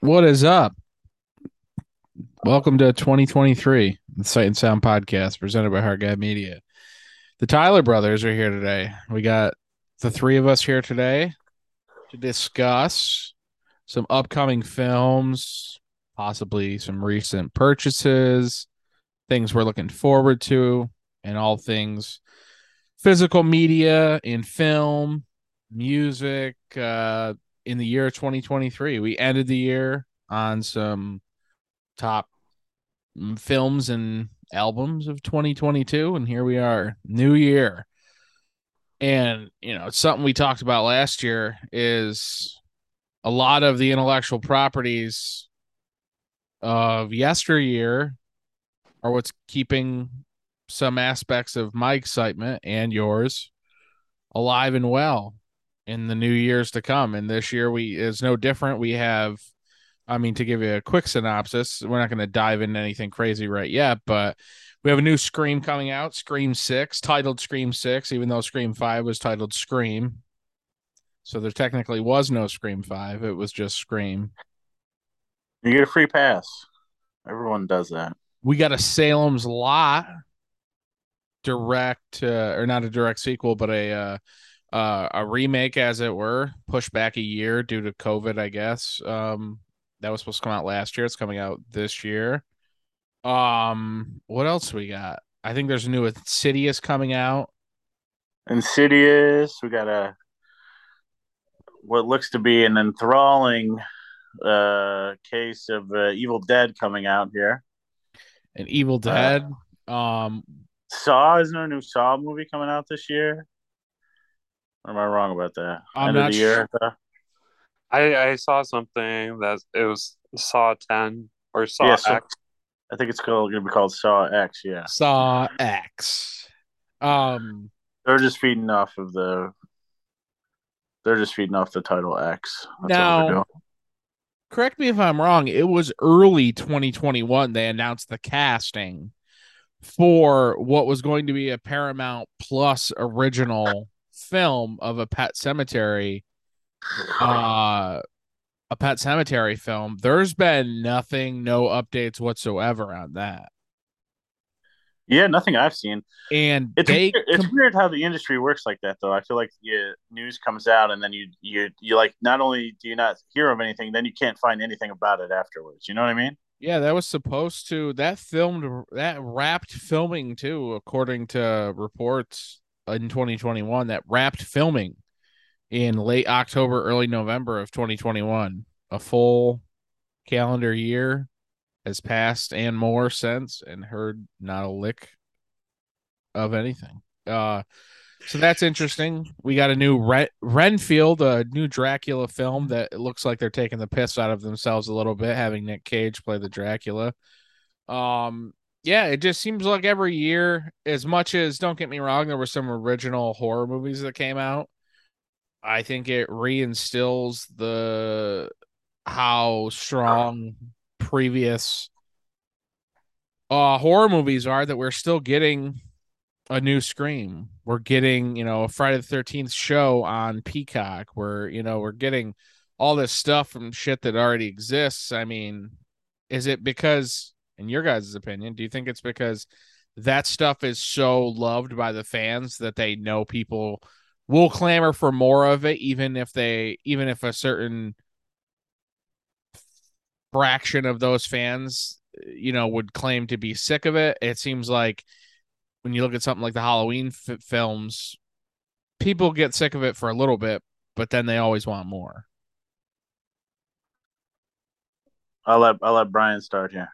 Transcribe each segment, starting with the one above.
What is up? Welcome to 2023, the Sight and Sound Podcast, presented by Hard Guy Media. The Tyler brothers are here today. We got the three of us here today to discuss some upcoming films, possibly some recent purchases, things we're looking forward to, and all things physical media and film, music, in the year 2023. We ended the year on some top films and albums of 2022, and here we are, new year. And, you know, something we talked about last year is a lot of the intellectual properties of yesteryear are what's keeping some aspects of my excitement and yours alive and well in the new years to come. And this year is no different. We have, I mean, to give you a quick synopsis, we're not going to dive into anything crazy right yet, but we have a new Scream coming out, Scream 6, titled Scream 6, even though Scream 5 was titled Scream. So there technically was no Scream 5. It was just Scream. You get a free pass. Everyone does that. We got a Salem's Lot not a direct sequel, but a remake, as it were, pushed back a year due to COVID, I guess. That was supposed to come out last year. It's coming out this year. What else we got? I think there's a new Insidious coming out. Insidious. We got what looks to be an enthralling case of Evil Dead coming out here. An Evil Dead. Saw. Isn't there a new Saw movie coming out this year? Or am I wrong about that? I'm not sure. I saw something that it was Saw 10 or Saw X. So I think it's going to be called Saw X, yeah. Saw X. They're just feeding off of the title X. That's now, what they're doing. Correct me if I'm wrong, it was early 2021 they announced the casting for what was going to be a Paramount Plus original film of a Pet Sematary film. There's been no updates whatsoever on that. Yeah, nothing I've seen. And it's weird how the industry works like that, though. I feel like news comes out, and then you like, not only do you not hear of anything, then you can't find anything about it afterwards. You know what I mean? Yeah, that was supposed to that wrapped filming too, according to reports. In 2021, that wrapped filming in late October, early November of 2021. A full calendar year has passed and more since, and heard not a lick of anything. So that's interesting. We got a new Renfield, a new Dracula film that it looks like they're taking the piss out of themselves a little bit, having Nick Cage play the Dracula. Yeah, it just seems like every year, as much as, don't get me wrong, there were some original horror movies that came out. I think it reinstills how strong previous horror movies are, that we're still getting a new Scream. We're getting, a Friday the 13th show on Peacock. We're getting all this stuff from shit that already exists. I mean, is it because... in your guys' opinion, do you think it's because that stuff is so loved by the fans that they know people will clamor for more of it, even if a certain fraction of those fans, would claim to be sick of it? It seems like when you look at something like the Halloween films, people get sick of it for a little bit, but then they always want more. I'll let Brian start here.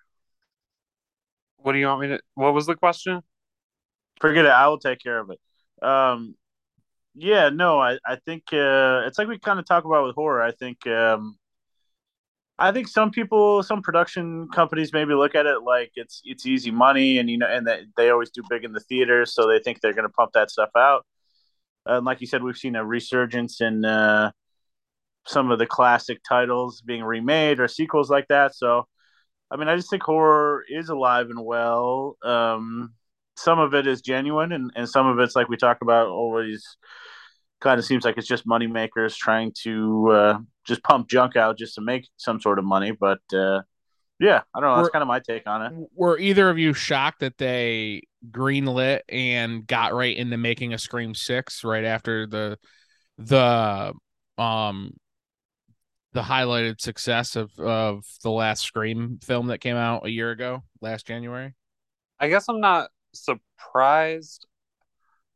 What do you want me to... What was the question? Forget it. I will take care of it. I think it's like we kind of talk about with horror. I think some production companies maybe look at it like it's easy money, and and that they always do big in the theaters, so they think they're going to pump that stuff out. And like you said, we've seen a resurgence in some of the classic titles being remade or sequels like that. So, I mean, I just think horror is alive and well. Some of it is genuine, and some of it's like we talk about, always kind of seems like it's just moneymakers trying to just pump junk out just to make some sort of money. But yeah, I don't know. That's kind of my take on it. Were either of you shocked that they greenlit and got right into making a Scream 6 right after the highlighted success of the last Scream film that came out a year ago, last January? I guess I'm not surprised.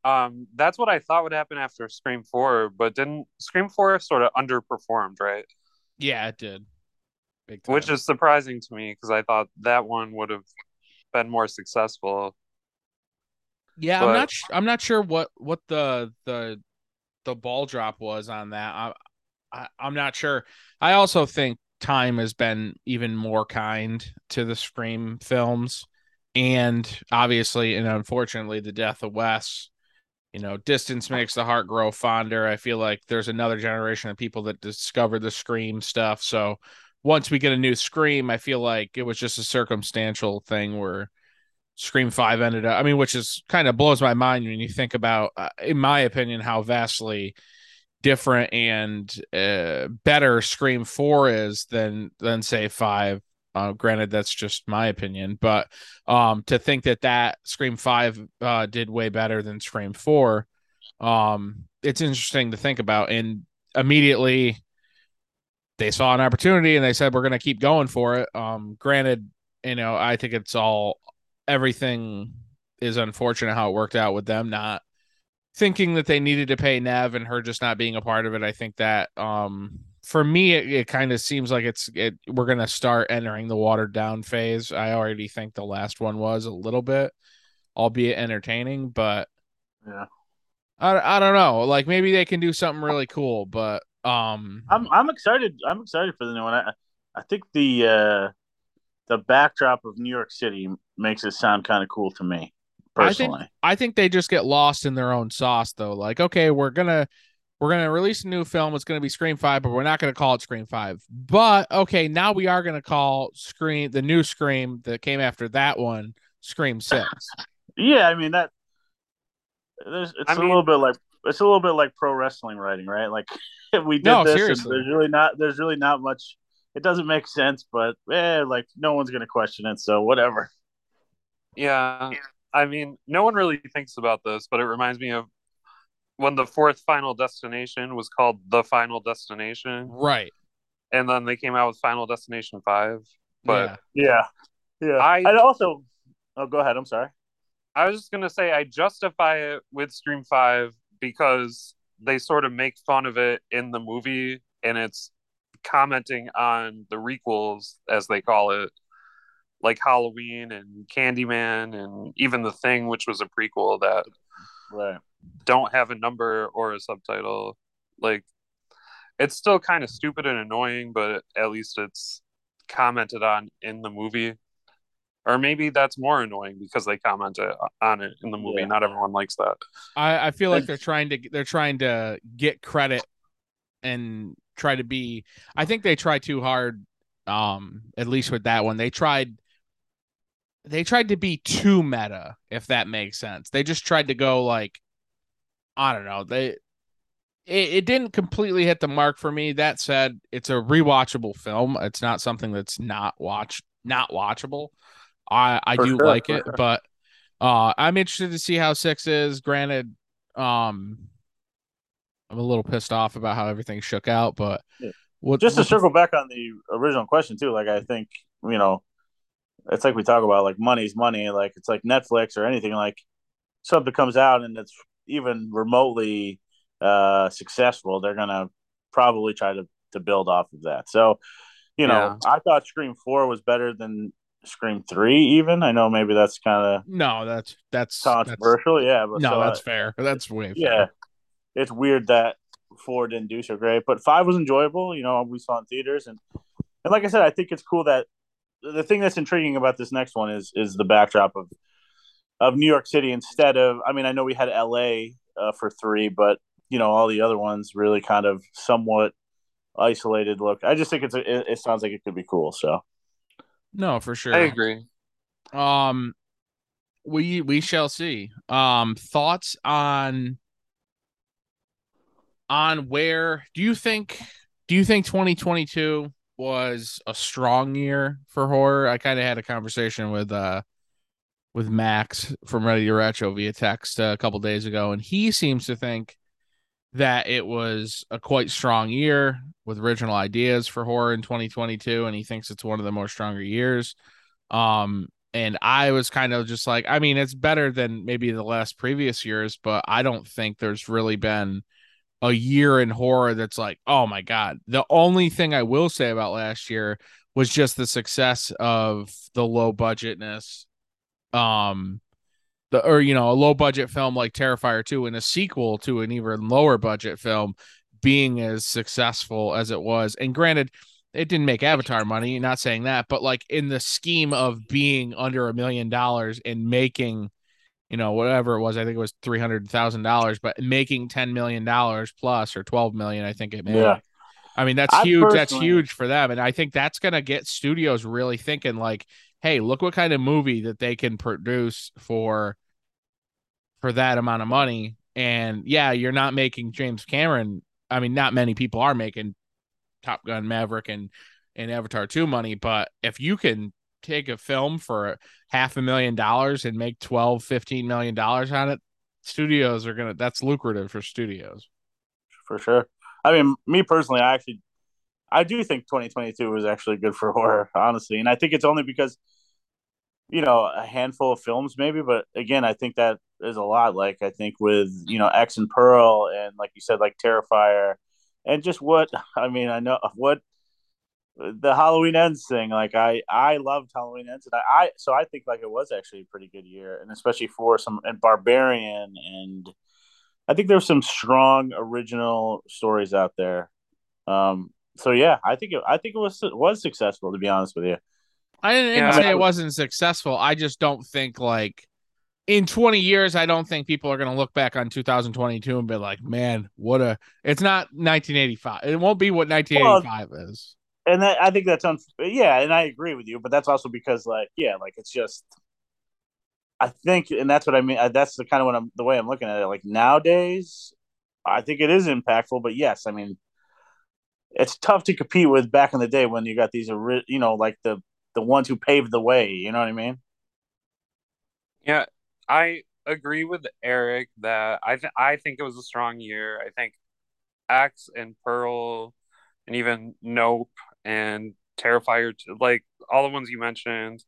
That's what I thought would happen after Scream 4, but didn't Scream 4 sort of underperformed, right? Yeah, it did. Big time. Which is surprising to me because I thought that one would have been more successful. Yeah, but... I'm not sure what the ball drop was on that. I'm not sure. I also think time has been even more kind to the Scream films, and obviously and unfortunately the death of Wes. You know, distance makes the heart grow fonder. I feel like there's another generation of people that discover the Scream stuff. So once we get a new Scream, I feel like it was just a circumstantial thing where Scream 5 ended up, I mean, which is kind of blows my mind when you think about, in my opinion, how vastly different and better Scream 4 is than say 5. Granted, that's just my opinion, but to think that Scream 5 did way better than Scream 4, it's interesting to think about. And immediately they saw an opportunity and they said, we're going to keep going for it. Granted, you know, I think it's all, everything is unfortunate how it worked out with them not thinking that they needed to pay Nev and her just not being a part of it. I think that for me, it kind of seems like we're going to start entering the watered down phase. I already think the last one was a little bit, albeit entertaining, but yeah, I don't know. Like maybe they can do something really cool, but I'm excited. I'm excited for the new one. I think the backdrop of New York City makes it sound kind of cool to me. Personally. I think they just get lost in their own sauce, though. Like, okay, we're gonna release a new film. It's gonna be Scream 5, but we're not gonna call it Scream 5. But okay, now we are gonna call the new Scream that came after that one, Scream 6. Yeah, I mean that. It's a little bit like pro wrestling writing, right? Like seriously. There's really not much. It doesn't make sense, but like no one's gonna question it, so whatever. Yeah. I mean, no one really thinks about this, but it reminds me of when the fourth Final Destination was called The Final Destination. Right. And then they came out with Final Destination 5. But yeah. Oh, go ahead. I'm sorry. I was just going to say I justify it with Scream 5 because they sort of make fun of it in the movie, and it's commenting on the requels, as they call it. Like Halloween and Candyman and even The Thing, which was a prequel that don't have a number or a subtitle. Like, it's still kind of stupid and annoying, but at least it's commented on in the movie. Or maybe that's more annoying because they commented on it in the movie. Yeah. Not everyone likes that. I feel like they're trying to get credit and try to be. I think they try too hard. At least with that one, they tried to be too meta, if that makes sense. They just tried to go like, I don't know. It didn't completely hit the mark for me. That said, it's a rewatchable film. It's not something that's not watchable. I do like it, but I'm interested to see how 6 is. Granted, I'm a little pissed off about how everything shook out, but yeah. Just to circle back on the original question too, like I think, you know, it's like we talk about like money's money, like it's like Netflix or anything, like something comes out and it's even remotely successful, they're gonna probably try to build off of that. So, you know, yeah. I thought Scream 4 was better than Scream 3 even. I know maybe that's kind of that's controversial, but no, so that's fair. That's way fair. Yeah, it's weird that 4 didn't do so great, but 5 was enjoyable. You know, we saw in theaters, and like I said, I think it's cool that the thing that's intriguing about this next one is the backdrop of New York City instead of, I mean, I know we had LA for 3, but you know, all the other ones really kind of somewhat isolated look. I just think it sounds like it could be cool. So no, for sure. I agree. We shall see. Thoughts on on where do you think 2022 was a strong year for horror? I kind of had a conversation with Max from Ready to Retro via text a couple days ago, and he seems to think that it was a quite strong year with original ideas for horror in 2022, and he thinks it's one of the more stronger years. And I was kind of just like, I mean, it's better than maybe the last previous years, but I don't think there's really been a year in horror that's like, oh my God. The only thing I will say about last year was just the success of the low budgetness, a low budget film like Terrifier 2 and a sequel to an even lower budget film being as successful as it was. And granted, it didn't make Avatar money, not saying that, but like in the scheme of being under $1 million and making, whatever it was, I think it was $300,000, but making $10 million plus or 12 million, I think it made. Yeah. I mean, that's huge. That's huge for them. And I think that's going to get studios really thinking like, hey, look what kind of movie that they can produce for that amount of money. And yeah, you're not making James Cameron. I mean, not many people are making Top Gun Maverick and Avatar 2 money, but if you can take a film for $500,000 and make $12-15 million on it, studios are gonna, that's lucrative for studios for sure. I mean, me personally, I do think 2022 was actually good for horror, honestly, and I think it's only because a handful of films maybe, but again, I think that is a lot. Like I think with X and Pearl and like you said, like Terrifier. And just what, I mean, I know what the Halloween Ends thing, like I loved Halloween Ends. And so I think like it was actually a pretty good year, and especially for and Barbarian. And I think there were some strong original stories out there. So yeah, I think it was successful, to be honest with you. I didn't say it wasn't successful. I just don't think like, in 20 years, I don't think people are going to look back on 2022 and be like, man, it's not 1985. It won't be what 1985 is. And I think that's, and I agree with you, but that's also because it's just, I think, and that's what I mean. That's the kind of the way I'm looking at it. Like nowadays, I think it is impactful, but yes, I mean, it's tough to compete with back in the day when you got these, like the ones who paved the way, you know what I mean? Yeah. I agree with Eric that I think it was a strong year. I think X and Pearl and even Nope and Terrifier, like all the ones you mentioned,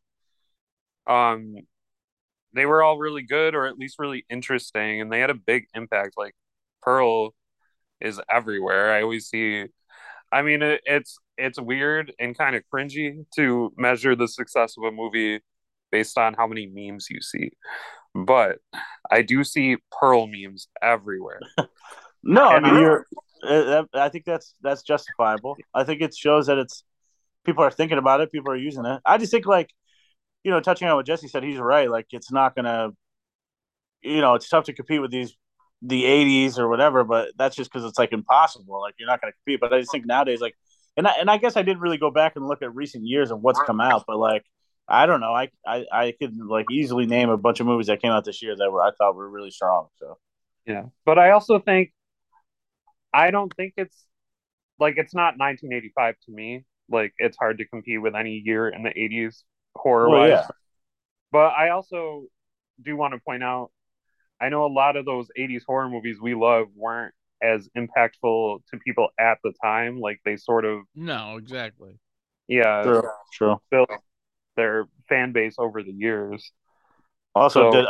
they were all really good, or at least really interesting, and they had a big impact. Like Pearl is everywhere. I always see. I mean, it's weird and kind of cringy to measure the success of a movie based on how many memes you see. But I do see Pearl memes everywhere. No, and I mean, I think that's justifiable. I think it shows that people are thinking about it. People are using it. I just think touching on what Jesse said, he's right. Like it's not going to, it's tough to compete with the 80s or whatever, but that's just because it's like impossible. Like you're not going to compete. But I just think nowadays, like, and I guess I didn't really go back and look at recent years of what's come out, but like, I don't know. I could like easily name a bunch of movies that came out this year that I thought were really strong. So yeah, but I also think I don't think it's like it's not 1985 to me. Like it's hard to compete with any year in the 80s horror wise. Yeah. But I also do want to point out, I know a lot of those 80s horror movies we love weren't as impactful to people at the time. Like they sort of exactly. Yeah, true. So, their fan base over the years. Also, did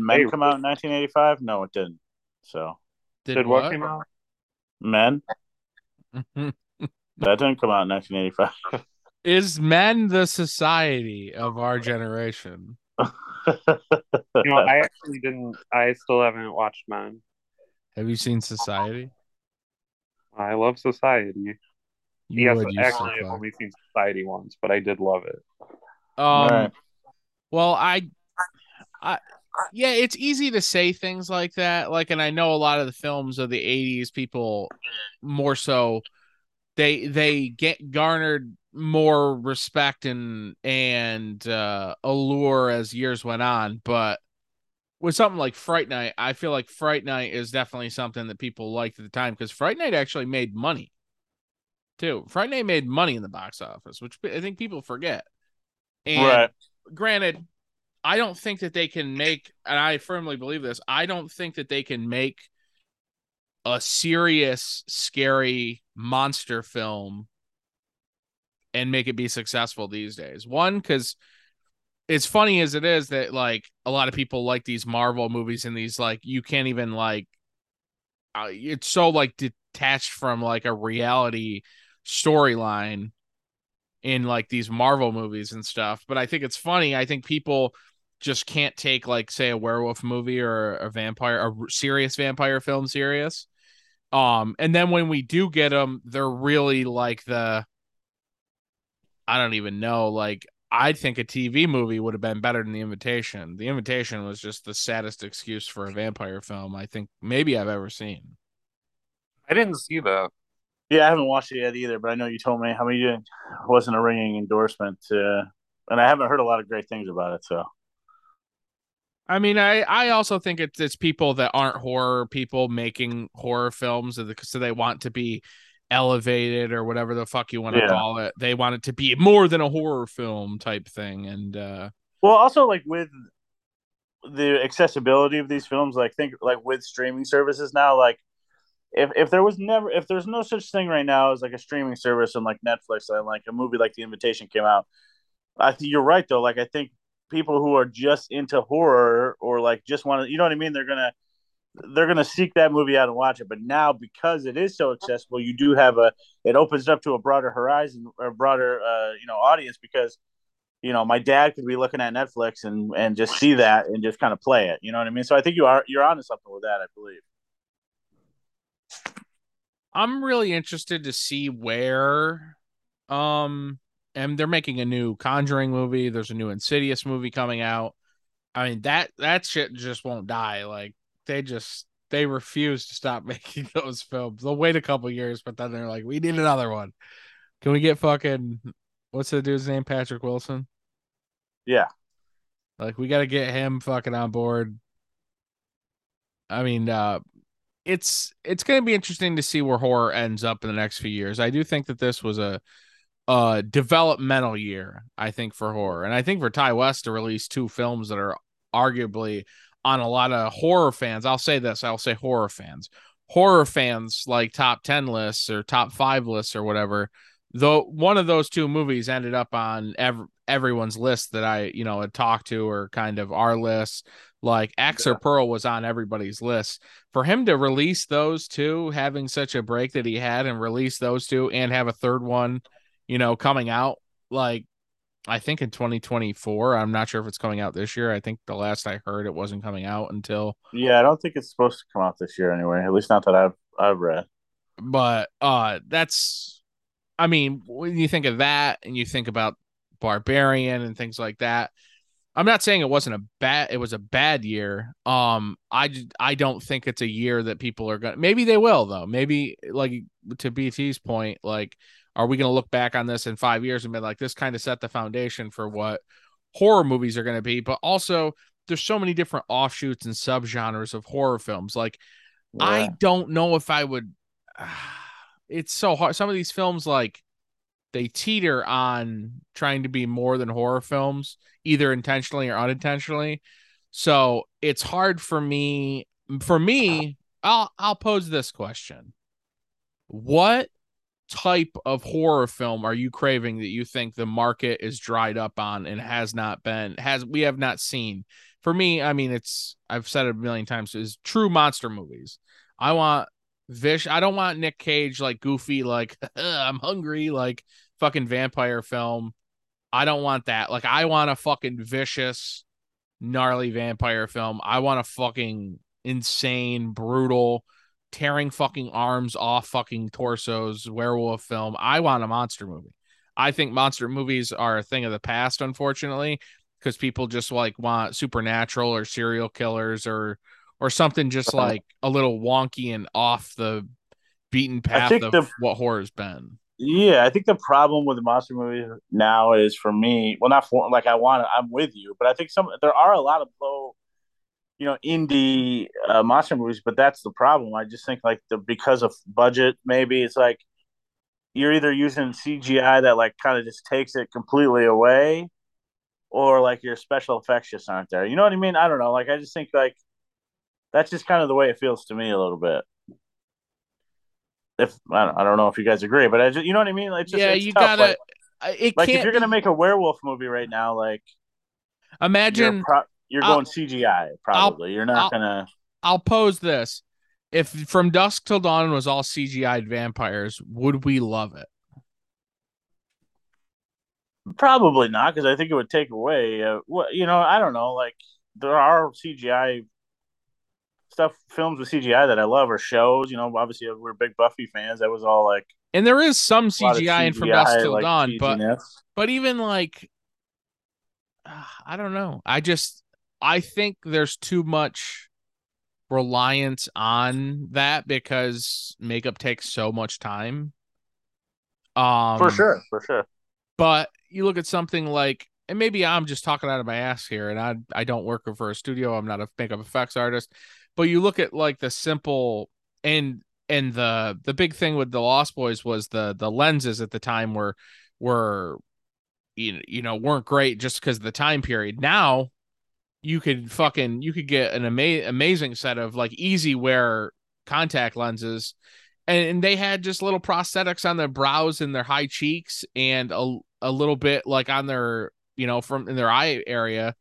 Men come out in 1985? No, it didn't. So did what came out? Men. That didn't come out in 1985. Is Men the society of our generation? I actually didn't. I still haven't watched Men. Have you seen Society? I love Society. I've only seen Society once, but I did love it. Right. Well, I it's easy to say things like that. Like, and I know a lot of the films of the 80s, people more so they get garnered more respect and allure as years went on. But with something like Fright Night, I feel like Fright Night is definitely something that people liked at the time because Fright Night actually made money too. Fright Night made money in the box office, which I think people forget. And right. Granted, I don't think that they can make, and I firmly believe this, I don't think that they can make a serious, scary monster film and make it be successful these days. One, because it's funny as it is that like a lot of people like these Marvel movies and these like you can't even like it's so like detached from like a reality storyline in like these Marvel movies and stuff. But I think it's funny. I think people just can't take like say a werewolf movie or a vampire, a serious vampire film serious. And then when we do get them, they're really like the, I don't even know. Like, I think a TV movie would have been better than The Invitation. The Invitation was just the saddest excuse for a vampire film I think maybe I've ever seen. I didn't see that. Yeah, I haven't watched it yet either, but I know you told me how many it wasn't a ringing endorsement. And I haven't heard a lot of great things about it, so. I mean, I also think it's people that aren't horror people making horror films so they want to be elevated or whatever the fuck you want to call it. They want it to be more than a horror film type thing. And well, also like with the accessibility of these films, like think like with streaming services now, like if there's no such thing right now as like a streaming service and like Netflix and like a movie like The Invitation came out, I think you're right though. Like I think people who are just into horror or like just want to, you know what I mean, they're gonna seek that movie out and watch it. But now, because it is so accessible, you do have it opens up to a broader horizon, or a broader audience. Because you know, my dad could be looking at Netflix and just see that and just kind of play it. You know what I mean? So I think you're onto something with that. I believe. I'm really interested to see where, and they're making a new Conjuring movie. There's a new Insidious movie coming out. I mean that shit just won't die. Like. They refuse to stop making those films. They'll wait a couple years, but then they're like, we need another one. Can we get fucking what's the dude's name? Patrick Wilson. Yeah. Like we got to get him fucking on board. I mean, it's going to be interesting to see where horror ends up in the next few years. I do think that this was a developmental year, I think, for horror. And I think for Ty West to release two films that are arguably on a lot of horror fans, I'll say horror fans like top 10 lists or top 5 lists or whatever, though one of those two movies ended up on everyone's list that I had talked to or kind of our list, like X or Pearl was on everybody's list. For him to release those two, having such a break that he had, and release those two and have a third one coming out like I think in 2024. I'm not sure if it's coming out this year. I think the last I heard, it wasn't coming out until. Yeah, I don't think it's supposed to come out this year anyway. At least not that I've read. But that's, I mean, when you think of that and you think about Barbarian and things like that, I'm not saying it was a bad year. I don't think it's a year that people are going to. Maybe they will though. Maybe like to BT's point, like. Are we going to look back on this in 5 years and be like, this kind of set the foundation for what horror movies are going to be? But also, there's so many different offshoots and subgenres of horror films. Like, yeah. I don't know if I would. It's so hard. Some of these films, like, they teeter on trying to be more than horror films, either intentionally or unintentionally. So it's hard for me. For me, I'll pose this question. What type of horror film are you craving that you think the market is dried up on and we have not seen? For me, I mean, I've said it a million times, is true monster movies. I want Vish. I don't want Nick Cage, like goofy, like I'm hungry, like fucking vampire film. I don't want that. Like I want a fucking vicious, gnarly vampire film. I want a fucking insane, brutal, tearing fucking arms off fucking torsos werewolf film. I want a monster movie. I think monster movies are a thing of the past, unfortunately, because people just like want supernatural or serial killers or something just like a little wonky and off the beaten path of what horror's been. Yeah, I think the problem with the monster movies now is for me, well, not for like I want it, I'm with you, but I think there are a lot of low you know, indie monster movies, but that's the problem. I just think like because of budget, maybe it's like you're either using CGI that like kind of just takes it completely away, or like your special effects just aren't there. You know what I mean? I don't know. Like, I just think like that's just kind of the way it feels to me a little bit. If I don't know if you guys agree, but I just, you know what I mean? Like, just, yeah, it's you tough. Gotta. Like, it like if you're gonna make a werewolf movie right now, like imagine you're going CGI. Probably you're not gonna. I'll pose this: if From Dusk Till Dawn was all CGI'd vampires, would we love it? Probably not, because I think it would take away. You know, I don't know. Like, there are CGI stuff, films with CGI that I love, or shows. You know, obviously we're big Buffy fans. That was all like, and there is some CGI in From Dusk Till Dawn, but even like, I don't know. I think there's too much reliance on that because makeup takes so much time. For sure. But you look at something like, and maybe I'm just talking out of my ass here, and I don't work for a studio. I'm not a makeup effects artist. But you look at like the simple and the big thing with the Lost Boys was the lenses at the time were you know weren't great just because of the time period. Now you could get an amazing set of like easy wear contact lenses. And they had just little prosthetics on their brows and their high cheeks and a little bit like on their, you know, from in their eye area.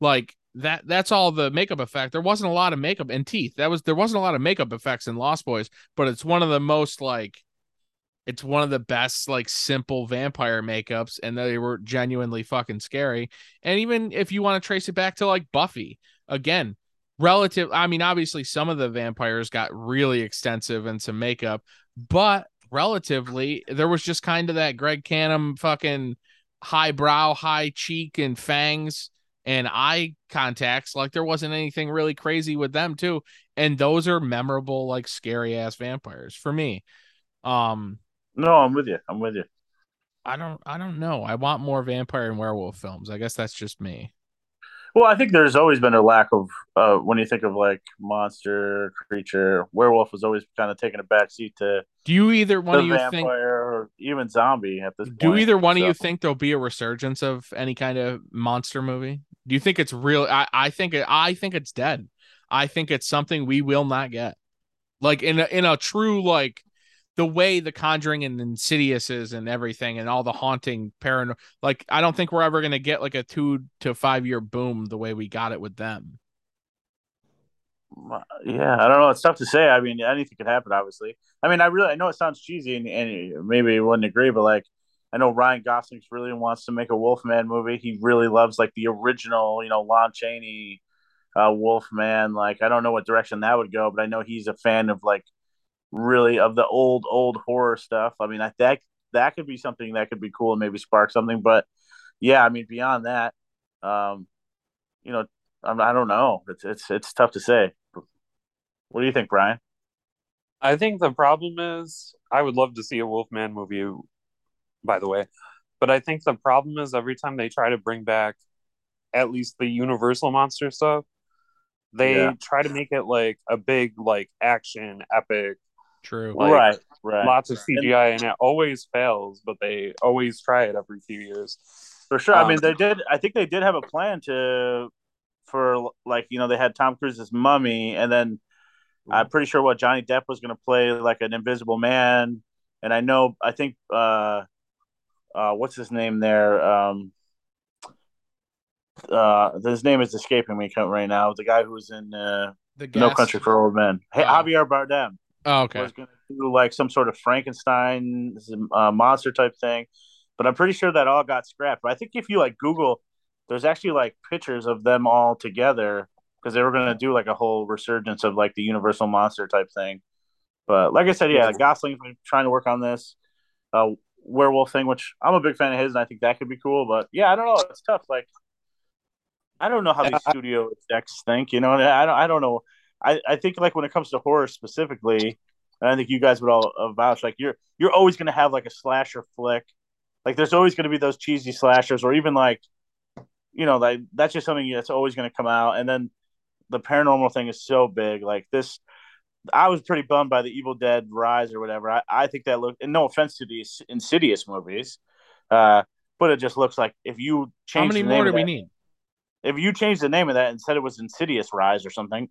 Like that's all the makeup effect. There wasn't a lot of makeup and teeth. There wasn't a lot of makeup effects in Lost Boys, but it's one of the most like, it's one of the best like simple vampire makeups, and they were genuinely fucking scary. And even if you want to trace it back to like Buffy again, I mean, obviously some of the vampires got really extensive and some makeup, but relatively there was just kind of that Greg Canham fucking high brow, high cheek and fangs and eye contacts. Like there wasn't anything really crazy with them too. And those are memorable, like scary ass vampires for me. No, I'm with you. I don't know. I want more vampire and werewolf films. I guess that's just me. Well, I think there's always been a lack of when you think of like monster, creature, werewolf was always kind of taking a backseat to. Do you either one of you think, or even zombie at this point? Do either one of you think there'll be a resurgence of any kind of monster movie? Do you think it's real? I think it's dead. I think it's something we will not get. Like in a true like the way The Conjuring and Insidious is and everything and all the haunting paranormal, like I don't think we're ever going to get like a 2 to 5 year boom the way we got it with them. Yeah, I don't know. It's tough to say. I mean, anything could happen, obviously. I mean, I know it sounds cheesy and maybe you wouldn't agree, but like I know Ryan Gosling really wants to make a Wolfman movie. He really loves like the original, you know, Lon Chaney Wolfman. Like I don't know what direction that would go, but I know he's a fan of like really of the old horror stuff. I mean, I think that could be something that could be cool and maybe spark something. But yeah, I mean, beyond that, you know, I don't know. It's tough to say. What do you think, Brian? I think the problem is I would love to see a Wolfman movie, by the way, but I think the problem is every time they try to bring back at least the Universal monster stuff, they try to make it like a big like action epic. True. Like, right. Lots of CGI, and it always fails, but they always try it every few years. For sure. I mean, I think they did have a plan for like, you know, they had Tom Cruise's Mummy, and then I'm pretty sure what Johnny Depp was going to play like an invisible man. And I think what's his name there? His name is escaping me right now. The guy who was in No Country for Old Men. Hey, Javier Bardem. Oh, okay. Was going to do like some sort of Frankenstein monster type thing, but I'm pretty sure that all got scrapped. But I think if you like Google, there's actually like pictures of them all together because they were going to do like a whole resurgence of like the Universal monster type thing. But like I said, yeah, Gosling's been trying to work on this werewolf thing, which I'm a big fan of his, and I think that could be cool. But yeah, I don't know. It's tough. Like, I don't know how these studio execs think. You know, I don't know. I think like when it comes to horror specifically, and I think you guys would all vouch, like you're always going to have like a slasher flick. Like there's always going to be those cheesy slashers, or even like, you know, like that's just something that's always going to come out. And then the paranormal thing is so big. Like this, I was pretty bummed by the Evil Dead Rise or whatever. I think that looked, and no offense to these Insidious movies, but it just looks like if you change. How many more do we need? If you change the name of that and said it was Insidious Rise or something,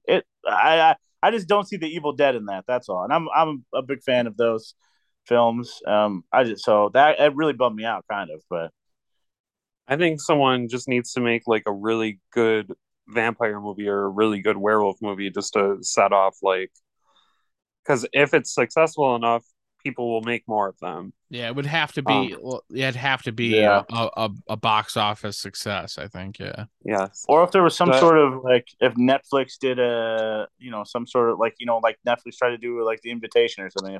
I just don't see the Evil Dead in that. That's all. And I'm a big fan of those films. So that it really bummed me out, kind of. But I think someone just needs to make like a really good vampire movie or a really good werewolf movie just to set off, like, because if it's successful enough, people will make more of them. Yeah, it would have to be. It'd have to be a box office success, I think. Yeah. Yeah. Or if there was some sort of like, if Netflix did some sort of like, like Netflix tried to do like The Invitation or something.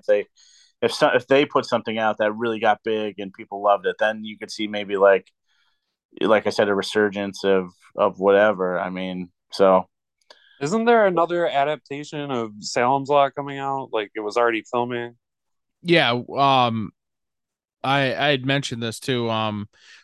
If they put something out that really got big and people loved it, then you could see maybe like I said, a resurgence of whatever. I mean, so. Isn't there another adaptation of Salem's Lot coming out? Like it was already filming. Yeah, I had mentioned this too.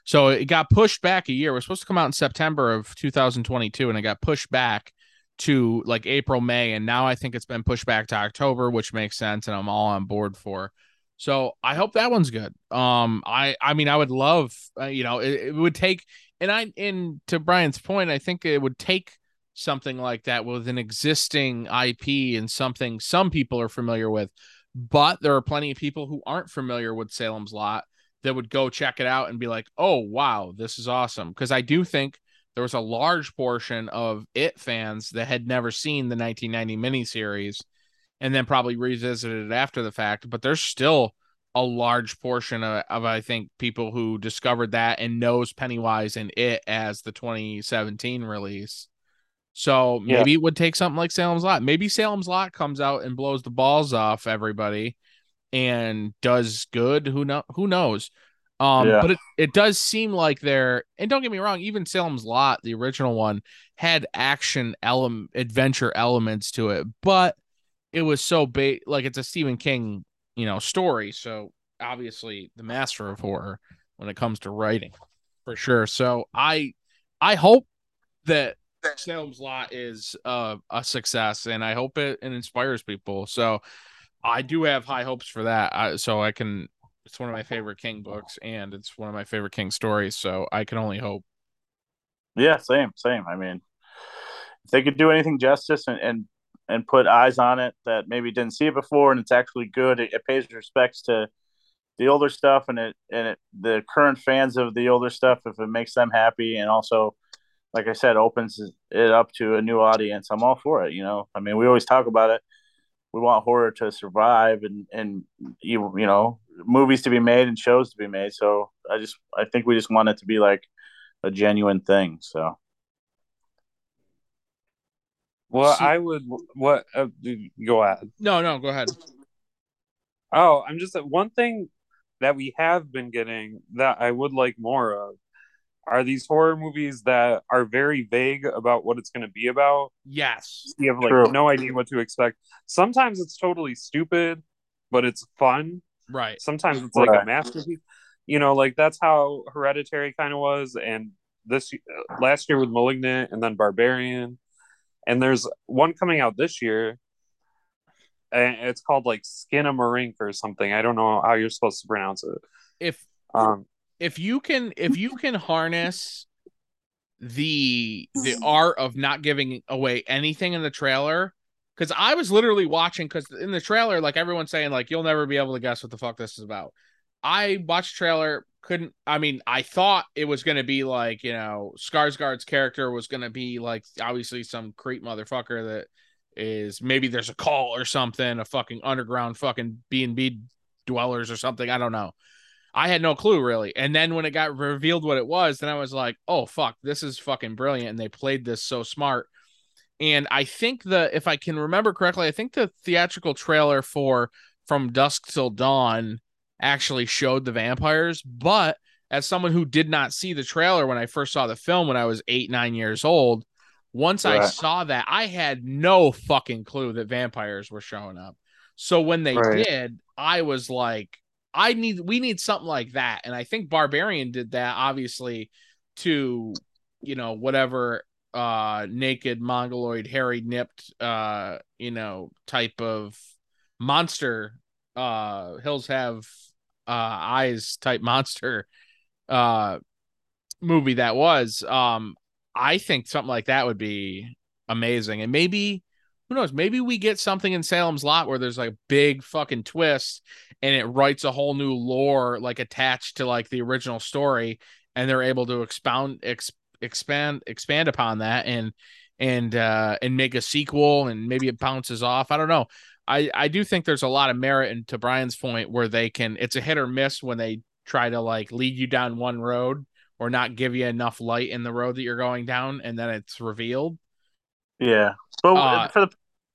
So it got pushed back a year. It was supposed to come out in September of 2022, and it got pushed back to like April, May, and now I think it's been pushed back to October, which makes sense, and I'm all on board for. So I hope that one's good. I mean, I would love, it would take, and to Brian's point, I think it would take something like that with an existing IP and something some people are familiar with. But there are plenty of people who aren't familiar with Salem's Lot that would go check it out and be like, oh, wow, this is awesome. Because I do think there was a large portion of It fans that had never seen the 1990 miniseries and then probably revisited it after the fact. But there's still a large portion of I think, people who discovered that and knows Pennywise and It as the 2017 release. So maybe it would take something like Salem's Lot. Maybe Salem's Lot comes out and blows the balls off everybody and does good. Who knows? But it does seem like they're, and don't get me wrong, even Salem's Lot, the original one, had action adventure elements to it, but it was so big, like it's a Stephen King, story. So obviously the master of horror when it comes to writing, for sure. So I hope that Salem's Lot is a success, and I hope it inspires people. So I do have high hopes for that. It's one of my favorite King books, and it's one of my favorite King stories. So I can only hope. Yeah, same. I mean, if they could do anything justice and put eyes on it that maybe didn't see it before, and it's actually good, it pays respects to the older stuff, and the current fans of the older stuff, if it makes them happy, and also, like I said, opens it up to a new audience. I'm all for it. I mean, we always talk about it. We want horror to survive and movies to be made and shows to be made. So I think we just want it to be like a genuine thing. So. Well, go ahead. No, go ahead. Oh, I'm just one thing that we have been getting that I would like more of are these horror movies that are very vague about what it's going to be about. Yes. You have no idea what to expect. Sometimes it's totally stupid, but it's fun. Right. Sometimes it's like a masterpiece. Like that's how Hereditary kind of was. And this last year with Malignant and then Barbarian. And there's one coming out this year. And it's called like Skinamarink or something. I don't know how you're supposed to pronounce it. If you can harness the art of not giving away anything in the trailer, because I was literally watching, because in the trailer, like everyone's saying, like you'll never be able to guess what the fuck this is about. I watched trailer, I thought it was gonna be like Skarsgård's character was gonna be like obviously some creep motherfucker that is maybe there's a call or something, a fucking underground fucking B&B dwellers or something. I don't know. I had no clue, really. And then when it got revealed what it was, then I was like, oh, fuck, this is fucking brilliant. And they played this so smart. And I think if I can remember correctly, I think the theatrical trailer for From Dusk Till Dawn actually showed the vampires. But as someone who did not see the trailer when I first saw the film when I was 8, 9 years old, once I saw that, I had no fucking clue that vampires were showing up. So when they did, I was like, we need something like that. And I think Barbarian did that obviously to, whatever naked mongoloid hairy nipped type of monster, hills have eyes type monster movie that was. I think something like that would be amazing. And maybe, who knows, maybe we get something in Salem's Lot where there's like a big fucking twist and it writes a whole new lore like attached to like the original story, and they're able to expand upon that and make a sequel, and maybe it bounces off. I don't know. I do think there's a lot of merit, and to Brian's point, where they can, it's a hit or miss when they try to like lead you down one road or not give you enough light in the road that you're going down, and then it's revealed. Yeah. But for the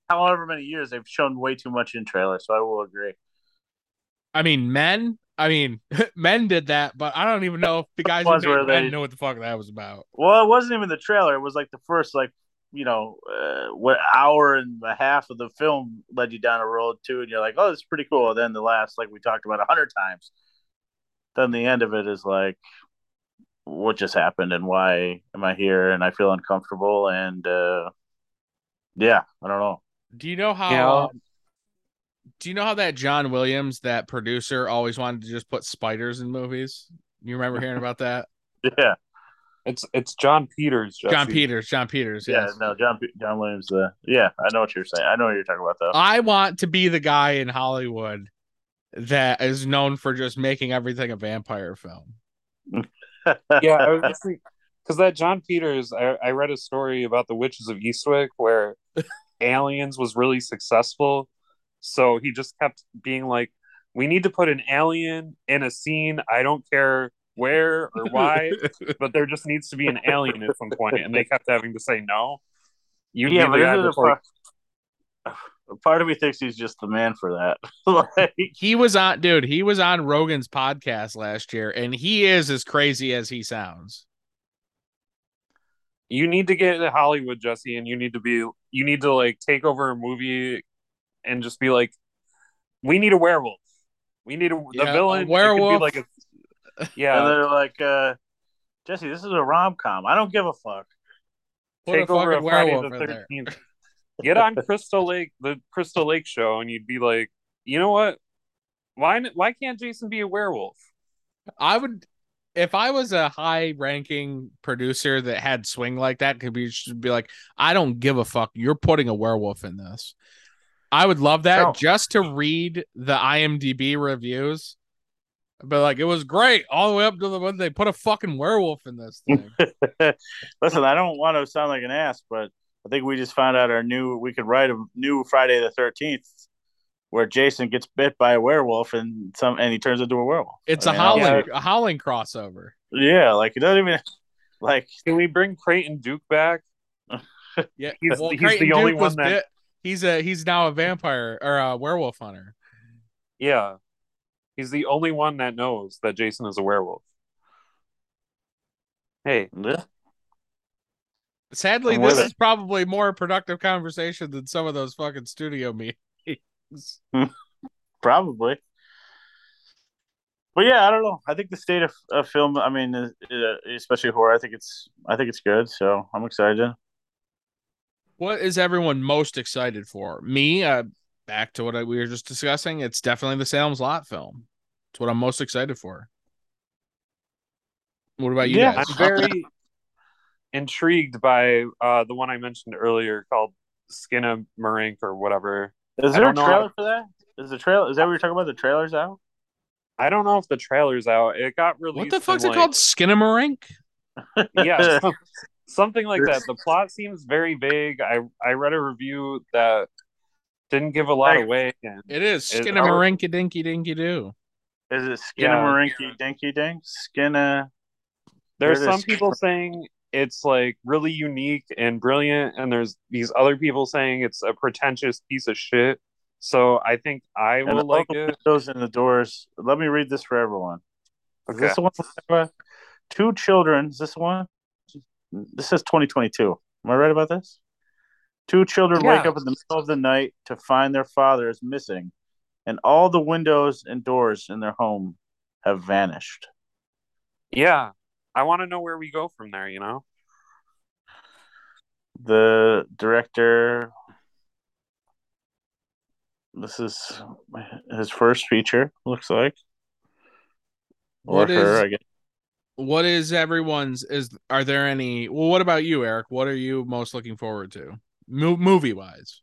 however many years, they've shown way too much in trailers, so I will agree. I mean, Men did that, but I don't even know if the guys who didn't know what the fuck that was about. Well, it wasn't even the trailer. It was like the first, like, what hour and a half of the film led you down a road too, and you're like, oh, this is pretty cool. And then the last, like we talked about 100 times, then the end of it is like, what just happened and why am I here? And I feel uncomfortable. And yeah, I don't know. Do you know how? Yeah. Do you know how that John Williams, that producer, always wanted to just put spiders in movies? You remember hearing about that? Yeah, it's John Peters. Jesse. John Peters. Yes. Yeah, no, John Williams. Yeah, I know what you're saying. I know what you're talking about, though. I want to be the guy in Hollywood that is known for just making everything a vampire film. Yeah, because that John Peters, I read a story about the Witches of Eastwick where Aliens was really successful. So he just kept being like, we need to put an alien in a scene. I don't care where or why, but there just needs to be an alien at some point. And they kept having to say no. Part of me thinks he's just the man for that. Like, he was on Rogan's podcast last year, and he is as crazy as he sounds. You need to get into Hollywood, Jesse, and you need to like take over a movie and just be like, we need a werewolf. We need the villain. A werewolf. It could be like and they're like, Jesse, this is a rom-com. I don't give a fuck. Put take a over a werewolf Friday the 13th. There. Get on the Crystal Lake show, and you'd be like, you know what? Why can't Jason be a werewolf? I would, if I was a high-ranking producer that had swing like that, should be like, I don't give a fuck. You're putting a werewolf in this. I would love that just to read the IMDb reviews. But like, it was great all the way up to the one they put a fucking werewolf in this thing. Listen, I don't want to sound like an ass, but I think we just found out we could write a new Friday the 13th where Jason gets bit by a werewolf and he turns into a werewolf. It's a Howling crossover. Yeah, like it doesn't even like. Can we bring Creighton Duke back? Yeah, he's the only one that bit. He's now a vampire or a werewolf hunter. Yeah, he's the only one that knows that Jason is a werewolf. Hey. Yeah. Sadly, this is probably more productive conversation than some of those fucking studio meetings. Probably. But yeah, I don't know. I think the state of film, I mean, especially horror, I think it's good. So I'm excited. What is everyone most excited for? Me, back to what we were just discussing, it's definitely the Salem's Lot film. It's what I'm most excited for. What about you guys? I'm very... intrigued by the one I mentioned earlier called Skinamarink or whatever. Is there a trailer for that? Is that what you're talking about? The trailer's out? I don't know if the trailer's out. It got released. What the fuck's it called? Skinamarink? Yeah. Something like that. The plot seems very vague. I read a review that didn't give a lot away. It is Skinamarinky Dinky Dinky Doo. Is it Skinamarinky Dinky Dink? There's some people saying it's like really unique and brilliant, and there's these other people saying it's a pretentious piece of shit. So I think I will like it. Those in the doors. Let me read this for everyone. Okay. Is this one about two children? Is this one? This says 2022. Am I right about this? Two children wake up in the middle of the night to find their father is missing, and all the windows and doors in their home have vanished. Yeah. I want to know where we go from there, the director, this is his first feature, looks like. I guess. What is everyone's? Are there any? Well, what about you, Eric? What are you most looking forward to, movie wise?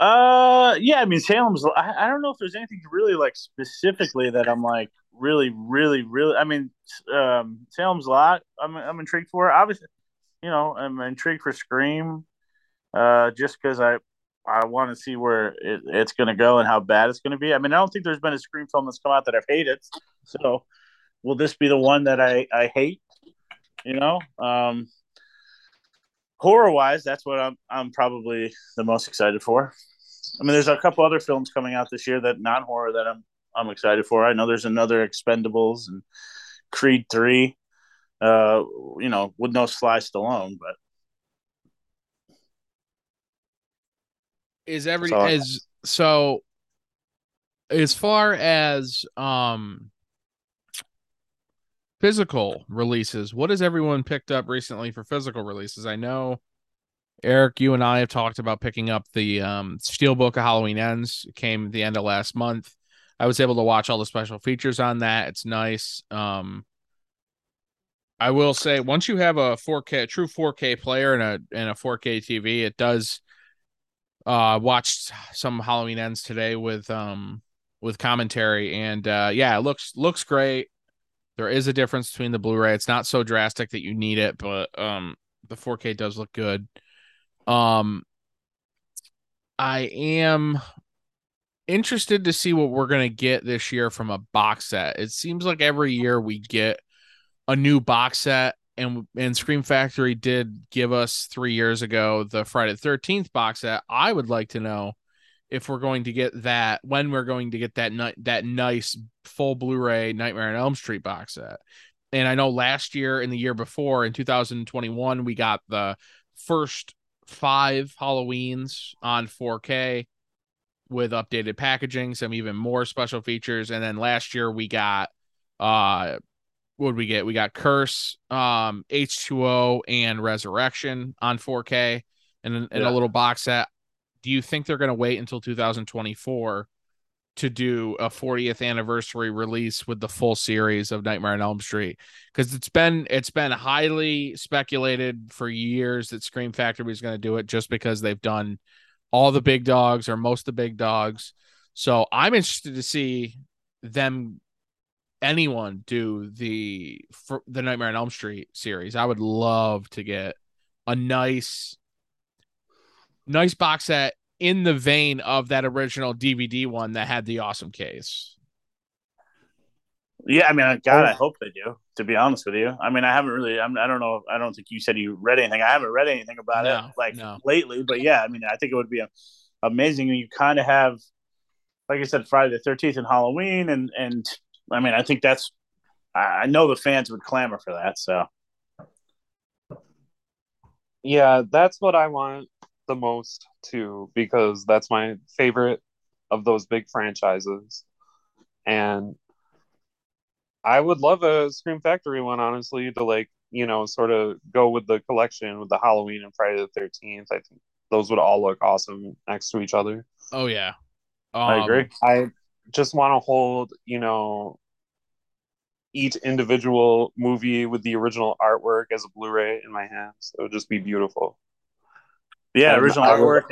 Yeah, I mean, Salem's. I don't know if there's anything really like specifically that I'm like really. I mean, Salem's Lot. I'm intrigued for. Obviously, you know, I'm intrigued for Scream. Just because I want to see where it's going to go and how bad it's going to be. I mean, I don't think there's been a Scream film that's come out that I've hated. So, will this be the one that I hate? You know, horror-wise, that's what I'm probably the most excited for. I mean, there's a couple other films coming out this year that non-horror that I'm excited for. I know there's another Expendables and Creed 3. You know, with no Sly Stallone, but. As far as physical releases, what has everyone picked up recently for physical releases? I know, Eric, you and I have talked about picking up the Steelbook of Halloween Ends. It came at the end of last month. I was able to watch all the special features on that. It's nice. I will say, once you have a true 4K player and a 4K TV, it does. Watched some Halloween Ends today with commentary, and yeah, it looks great. There is a difference between the Blu-ray. It's not so drastic that you need it, but the 4K does look good. I am interested to see what we're gonna get this year from a box set. It seems like every year we get a new box set. And Scream Factory did give us 3 years ago the Friday the 13th box set. I would like to know if we're going to get that, when we're going to get that nice full Blu-ray Nightmare on Elm Street box set. And I know last year and the year before in 2021, we got the first 5 Halloweens on 4K with updated packaging, some even more special features. And then last year we got, what did we get? We got Curse, H2O, and Resurrection on 4K and a little box set. Do you think they're going to wait until 2024 to do a 40th anniversary release with the full series of Nightmare on Elm Street? Because it's been highly speculated for years that Scream Factory is going to do it just because they've done all the big dogs or most of the big dogs. So I'm interested to see anyone do the Nightmare on Elm Street series. I would love to get a nice box set in the vein of that original DVD one that had the awesome case. Yeah, I mean, God, I hope they do, to be honest with you. I mean, I haven't really, I don't know. I don't think you said you read anything. I haven't read anything about lately, but yeah, I mean, I think it would be amazing. You kind of have, like I said, Friday the 13th and Halloween and I mean, I think I know the fans would clamor for that. So, yeah, that's what I want the most too, because that's my favorite of those big franchises. And I would love a Scream Factory one, honestly, to like, you know, sort of go with the collection with the Halloween and Friday the 13th. I think those would all look awesome next to each other. Oh, yeah. I agree. I just want to hold, you know, each individual movie with the original artwork as a Blu-ray in my hands. It would just be beautiful. Yeah, and original artwork.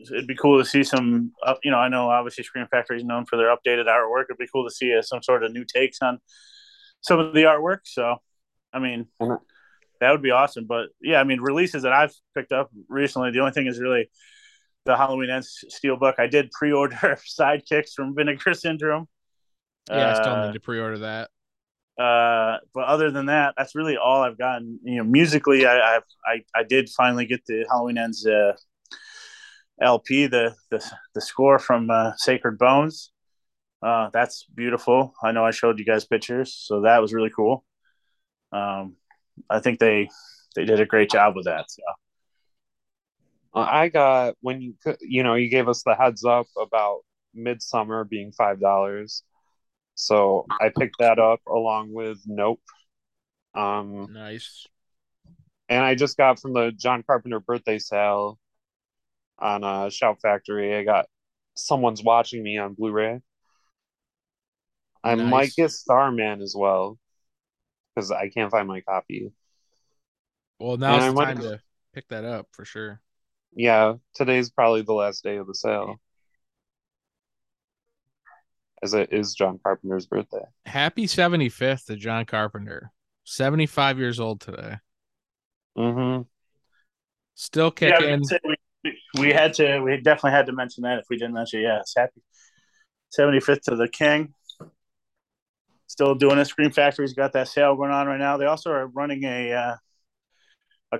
It'd be cool to see some, you know, I know obviously Scream Factory is known for their updated artwork. It'd be cool to see some sort of new takes on some of the artwork. So, I mean, that would be awesome. But yeah, I mean, releases that I've picked up recently, the only thing is really the Halloween Ends Steelbook. I did pre-order Sidekicks from Vinegar Syndrome. Yeah, I still need to pre-order that. But other than that, that's really all I've gotten. You know, musically, I did finally get the Halloween Ends LP, the score from Sacred Bones. That's beautiful. I know I showed you guys pictures, so that was really cool. I think they did a great job with that. So. I got, when you gave us the heads up about Midsummer being $5. So I picked that up along with Nope. Nice. And I just got from the John Carpenter birthday sale on Shout Factory. I got Someone's Watching Me on Blu-ray. I nice. Might get Starman as well, because I can't find my copy. Well, now's the time to pick that up for sure. Yeah, today's probably the last day of the sale, as it is John Carpenter's birthday. Happy 75th to John Carpenter. 75 years old today. Mm-hmm. Still kicking. Yeah, we definitely had to mention that if we didn't mention it. Yes, happy 75th to the King. Still doing it. Scream Factory's got that sale going on right now. They also are running a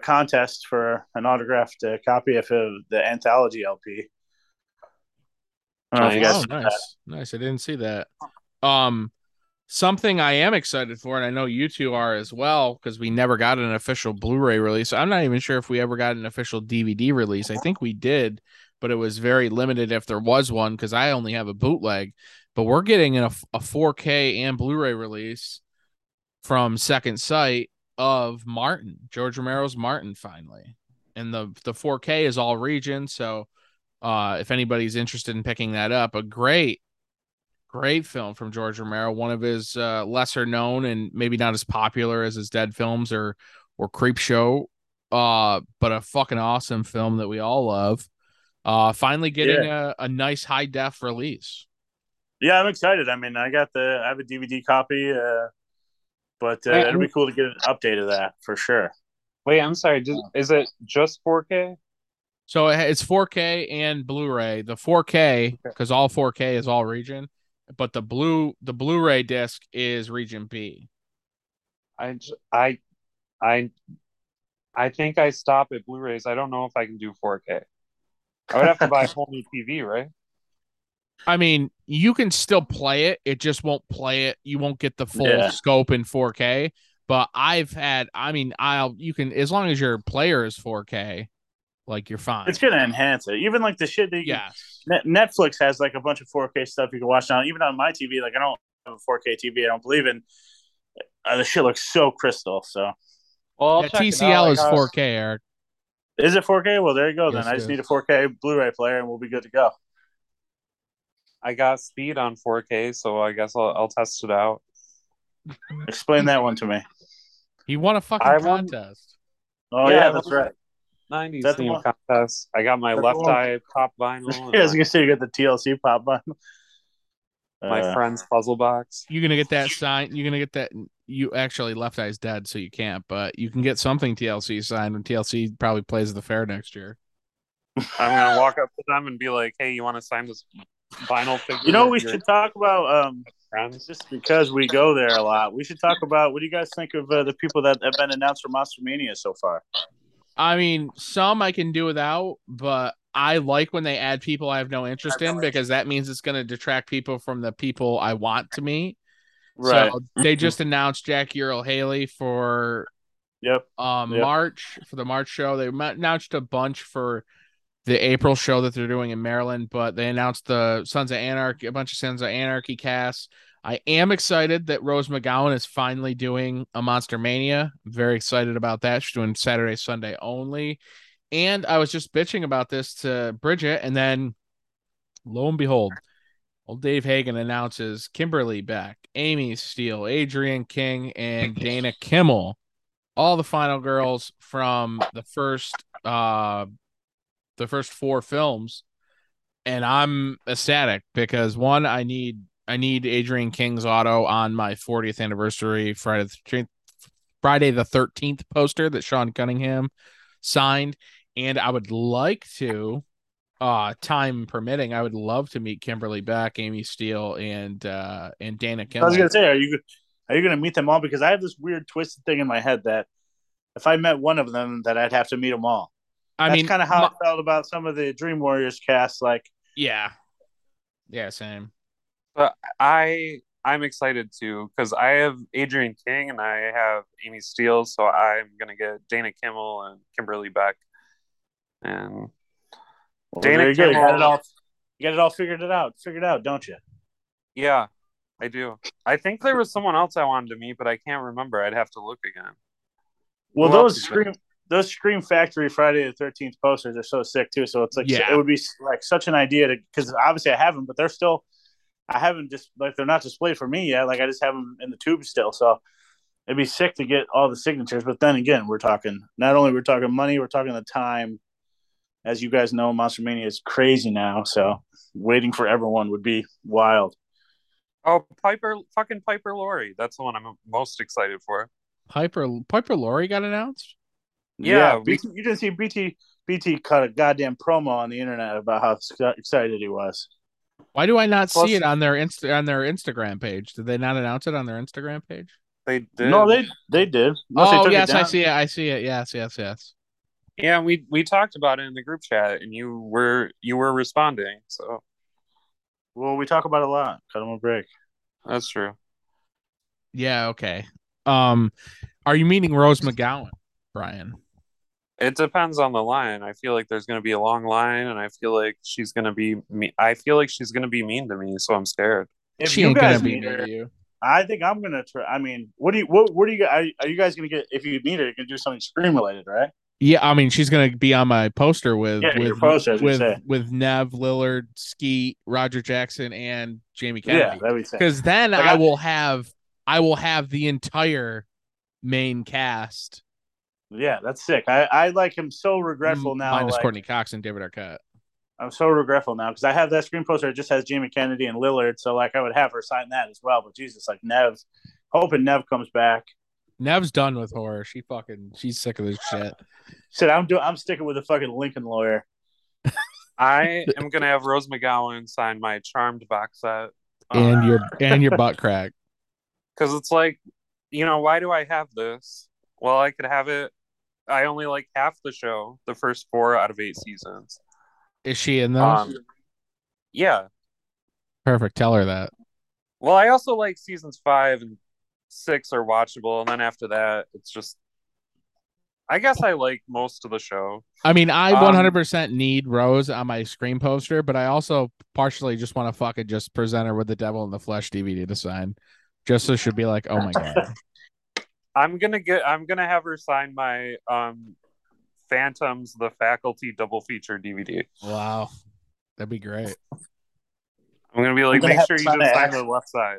contest for an autographed copy of the anthology LP. Nice. I didn't see that. Something I am excited for, and I know you two are as well, because we never got an official Blu-ray release. I'm not even sure if we ever got an official DVD release. I think we did, but it was very limited if there was one, because I only have a bootleg. But we're getting a 4K and Blu-ray release from Second Sight of Martin, George Romero's Martin, finally. And the 4K is all region, so if anybody's interested in picking that up, a great film from George Romero, one of his lesser known and maybe not as popular as his Dead films or Creepshow, but a fucking awesome film that we all love. Finally getting a nice high def release. Yeah, I'm excited. I mean, I have a DVD copy, but it'd be cool to get an update of that for sure. Wait, I'm sorry. Is it just 4K? So it's 4K and Blu-ray. The 4K, because all 4K is all region. But the Blu-ray disc is region B. I think I stop at Blu-rays. I don't know if I can do 4K. I would have to buy a whole new TV, right? I mean, you can still play it. It just won't play it. You won't get the full scope in 4K. But you can, as long as your player is 4K, like, you're fine. It's gonna enhance it. Even like the shit that Netflix has, like, a bunch of 4K stuff you can watch now. Even on my TV, like, I don't have a 4K TV. I don't believe in. The shit looks so crystal. So, well, yeah, TCL is 4K, Eric. Is it 4K? Well, there you go. Yes, then I just need a 4K Blu-ray player, and we'll be good to go. I got Speed on 4K, so I guess I'll test it out. Explain that one to me. He won a fucking contest. Oh yeah, that's right. 90s theme contest. I got my Left Eye pop vinyl. Yeah, I was gonna say, you got the TLC pop vinyl. My friend's puzzle box. You're gonna get that signed. You're gonna get that. You actually, Left Eye's dead, so you can't. But you can get something TLC signed when TLC probably plays the fair next year. I'm gonna walk up to them and be like, "Hey, you want to sign this vinyl figure?" You know, we should talk about just because we go there a lot. We should talk about, what do you guys think of the people that have been announced for Monster Mania so far? I mean, some I can do without, but I like when they add people I have no interest in, because that means it's going to detract people from the people I want to meet. Right. So they just announced Jackie Earle Haley for March, for the March show. They announced a bunch for the April show that they're doing in Maryland, but they announced the Sons of Anarchy, a bunch of Sons of Anarchy casts. I am excited that Rose McGowan is finally doing a Monster Mania. I'm very excited about that. She's doing Saturday, Sunday only. And I was just bitching about this to Bridget, and then lo and behold, old Dave Hagen announces Kimberly Beck, Amy Steele, Adrian King, and Dana Kimmel. All the final girls from the first four films. And I'm ecstatic because, one, I need Adrian King's auto on my 40th anniversary Friday the 13th poster that Sean Cunningham signed. And I would like to, time permitting, I would love to meet Kimberly Beck, Amy Steele, and Dana Kimmel. I was going to say, are you going to meet them all? Because I have this weird twisted thing in my head that if I met one of them, that I'd have to meet them all. That's kind of how I felt about some of the Dream Warriors cast. Like, yeah, same. But I'm excited too, because I have Adrian King and I have Amy Steele, so I'm gonna get Dana Kimmel and Kimberly Beck. And Dana Kimmel, you got it all figured out, don't you? Yeah, I do. I think there was someone else I wanted to meet, but I can't remember. I'd have to look again. Well, those Scream those Scream Factory Friday the 13th posters are so sick too. So it's like it would be like such an idea to, because obviously I have them, but they're still, I haven't just like, they're not displayed for me yet. Like I just have them in the tube still. So it'd be sick to get all the signatures. But then again, we're talking, not only we're talking money, we're talking the time. As you guys know, Monster Mania is crazy now. So waiting for everyone would be wild. Oh, Piper Laurie. That's the one I'm most excited for. Piper Laurie got announced? Yeah. You didn't see BT cut a goddamn promo on the internet about how excited he was. Why do I not see it on their Instagram page? Did they not announce it on their Instagram page? They did. No, they did. Unless they took it down. I see it. Yes. Yeah, we talked about it in the group chat, and you were responding. So, well, we talk about it a lot. Cut them a break. That's true. Yeah. Okay. Are you meeting Rose McGowan, Brian? It depends on the line. I feel like there's going to be a long line, and I feel like she's going to be mean. I feel like she's going to be mean to me, so I'm scared. If she ain't going to be mean to you. I think I'm going to try. I mean, are you guys going to get, if you meet her, you're going to do something Scream related, right? Yeah, I mean, she's going to be on my poster with Nev, Lillard, Skeet, Roger Jackson, and Jamie Kennedy. Yeah, because then like, I will have the entire main cast. Yeah, that's sick. I like him so regretful now. Minus like, Courtney Cox and David Arquette. I'm so regretful now because I have that Scream poster. It just has Jamie Kennedy and Lillard. So like I would have her sign that as well. But Jesus, like Nev, hoping Nev comes back. Nev's done with horror. She's sick of this shit. Said I'm sticking with the fucking Lincoln Lawyer. I am gonna have Rose McGowan sign my Charmed box set and your butt crack. Because it's like, you know, why do I have this? Well, I could have it. I only like half the show. The first 4 out of 8 seasons. Is she in those? Yeah. Perfect. Tell her that. Well, I also like seasons 5 and 6 are watchable, and then after that it's just, I guess I like most of the show. I mean, I 100% need Rose on my Scream poster, but I also partially just want to fucking just present her with the Devil in the Flesh DVD to sign, just so she'll be like, oh my god. I'm gonna have her sign my Phantoms the Faculty double feature DVD. Wow, that'd be great. I'm gonna be like, make sure you just sign the left side.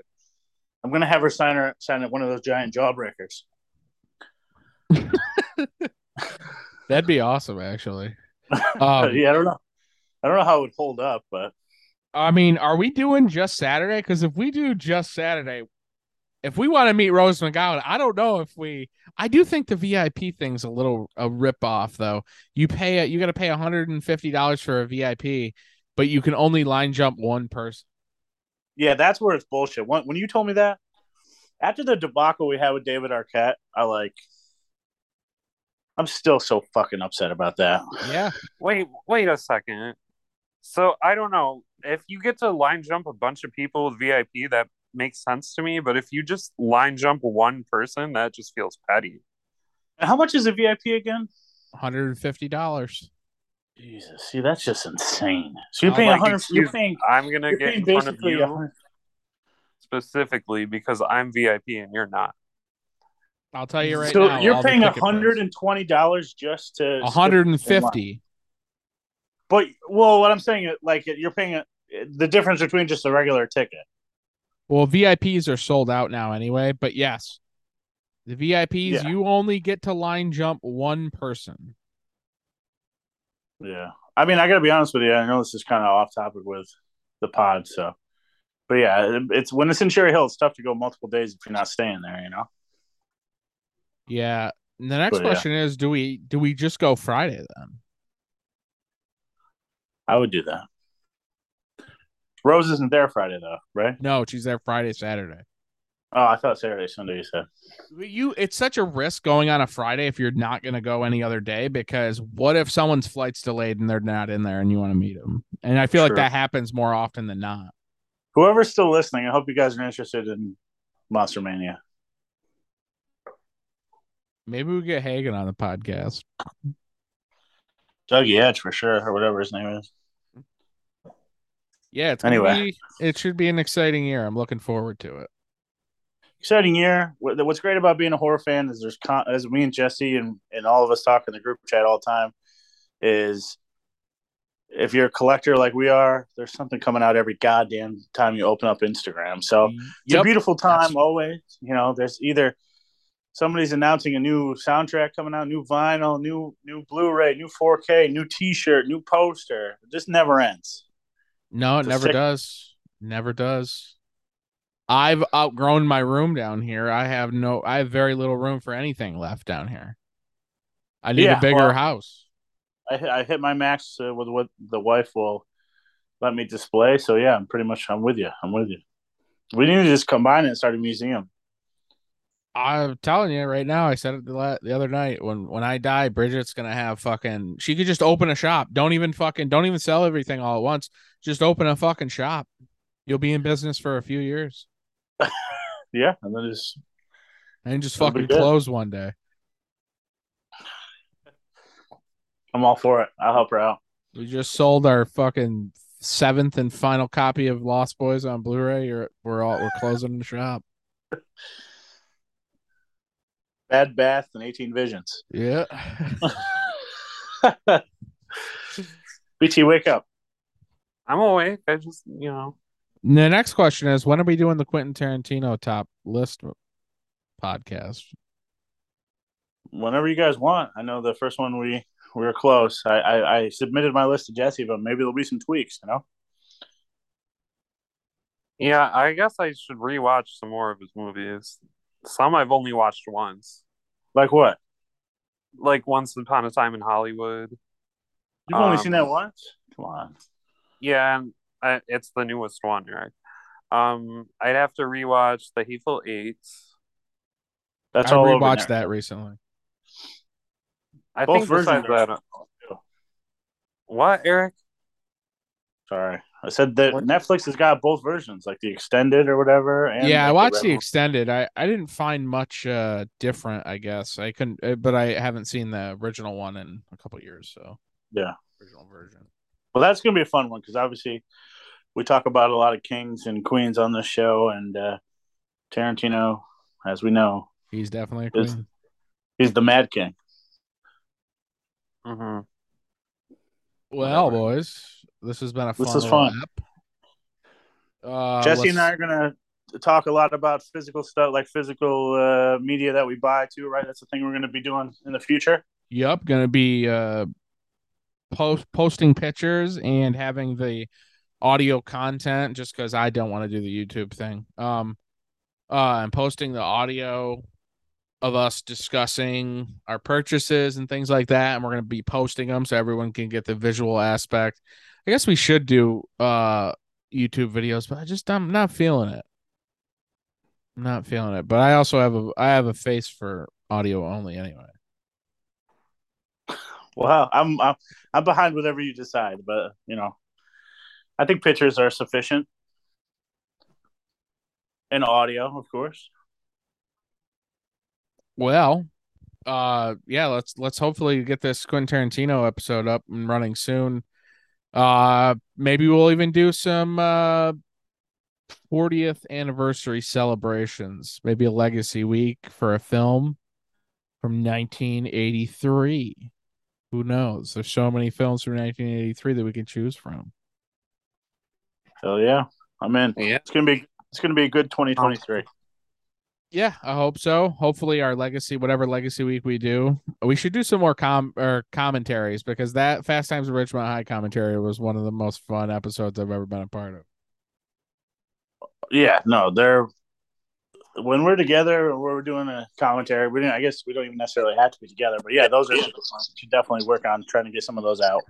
I'm gonna have her sign one of those giant jawbreakers. That'd be awesome, actually. Yeah, I don't know how it would hold up, but I mean, are we doing just Saturday? Because if we do just Saturday, if we want to meet Rose McGowan, I don't know if we. I do think the VIP thing's a rip off, though. You got to pay $150 for a VIP, but you can only line jump one person. Yeah, that's where it's bullshit. When you told me that, after the debacle we had with David Arquette, I'm still so fucking upset about that. Yeah. Wait a second. So I don't know. If you get to line jump a bunch of people with VIP, that makes sense to me. But if you just line jump one person, that just feels petty. And how much is a VIP again? $150. Jesus, see, that's just insane. So you're paying $100. I'm gonna get in front of you specifically because I'm VIP and you're not. I'll tell you right now. So you're paying $120 just to $150. But what I'm saying, like, you're paying the difference between just a regular ticket. Well, VIPs are sold out now anyway. But yes, the VIPs you only get to line jump one person. Yeah, I mean, I gotta be honest with you. I know this is kind of off topic with the pod, so, but yeah, it's when it's in Cherry Hill, it's tough to go multiple days if you're not staying there, you know. Yeah. And the next question is, do we just go Friday then? I would do that. Rose isn't there Friday though, right? No, she's there Friday, Saturday. Oh, I thought Saturday, Sunday, you said. It's such a risk going on a Friday if you're not going to go any other day, because what if someone's flight's delayed and they're not in there and you want to meet them? And I feel like that happens more often than not. Whoever's still listening, I hope you guys are interested in Monster Mania. Maybe we get Hagen on the podcast. Dougie Edge for sure, or whatever his name is. Yeah, it should be an exciting year. I'm looking forward to it. exciting year. What's great about being a horror fan is there's, as me and Jesse and all of us talk in the group chat all the time, is if you're a collector like we are, there's something coming out every goddamn time you open up Instagram. So it's a beautiful time always. You know, there's either somebody's announcing a new soundtrack coming out, new vinyl, new Blu-ray, new 4K, new T-shirt, new poster. It just never ends. No, it never does. Never does. I've outgrown my room down here. I have very little room for anything left down here. I need a bigger house. I hit my max with what the wife will let me display. So yeah, I'm with you. We need to just combine it and start a museum. I'm telling you right now. I said it the other night when I die, Bridget's going to have she could just open a shop. Don't even sell everything all at once. Just open a fucking shop. You'll be in business for a few years. Yeah. And then just fucking close one day. I'm all for it. I'll help her out. We just sold our fucking 7th and final copy of Lost Boys on Blu-ray. We're closing the shop. Bad Bath and 18 Visions. Yeah. BT, wake up. I'm awake. I just, you know. The next question is, when are we doing the Quentin Tarantino top list podcast? Whenever you guys want. I know the first one we were close. I submitted my list to Jesse, but maybe there'll be some tweaks, you know? Yeah, I guess I should rewatch some more of his movies. Some I've only watched once. Like what? Like Once Upon a Time in Hollywood. You've only seen that once? Come on. Yeah, it's the newest one, Eric. I'd have to rewatch The Hateful Eight. That's all I rewatched that recently. I think besides that. What, Eric? Sorry. I said that Netflix has got both versions, like the extended or whatever. And yeah, I watched the extended. I didn't find much different, I guess. I couldn't, but I haven't seen the original one in a couple of years. So yeah, original version. Well, that's gonna be a fun one because obviously we talk about a lot of kings and queens on this show, and Tarantino, as we know, he's definitely a queen. He's the Mad King. Mm-hmm. Well, whatever. Boys. This has been a fun app. Jesse and I are going to talk a lot about physical stuff, like physical media that we buy too, right? That's the thing we're going to be doing in the future. Yep, going to be posting pictures and having the audio content just because I don't want to do the YouTube thing. And posting the audio of us discussing our purchases and things like that, and we're going to be posting them so everyone can get the visual aspect. I guess we should do YouTube videos, but I'm not feeling it. I'm not feeling it. But I also have a face for audio only anyway. Well, I'm behind whatever you decide, but you know, I think pictures are sufficient, and audio, of course. Well, yeah, let's hopefully get this Quentin Tarantino episode up and running soon. Maybe we'll even do some 40th anniversary celebrations, maybe a legacy week for a film from 1983. Who knows? There's so many films from 1983 that we can choose from. Hell yeah, I'm in. Yeah. It's gonna be a good 2023. Yeah, I hope so. Hopefully our legacy, whatever legacy week we do, we should do some more commentaries because that Fast Times at Ridgemont High commentary was one of the most fun episodes I've ever been a part of. Yeah, no, when we're together, we're doing a commentary. I guess we don't even necessarily have to be together, but yeah, those are super fun. We should definitely work on trying to get some of those out.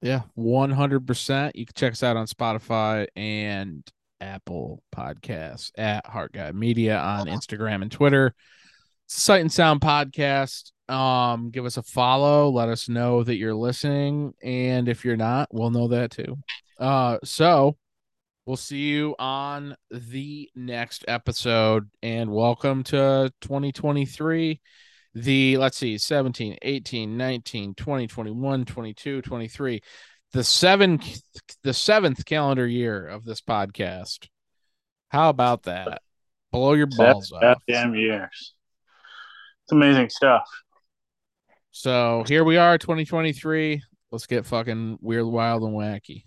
Yeah, 100%. You can check us out on Spotify and Apple Podcasts, at Heart Guy Media on Instagram and Twitter. Sight and Sound Podcast. Give us a follow. Let us know that you're listening. And if you're not, we'll know that too. So we'll see you on the next episode. And welcome to 2023. Let's see, 17, 18, 19, 20, 21, 22, 23. The seventh calendar year of this podcast. How about that? Blow your balls off. Goddamn years. It's amazing stuff. So here we are, 2023. Let's get fucking weird, wild, and wacky.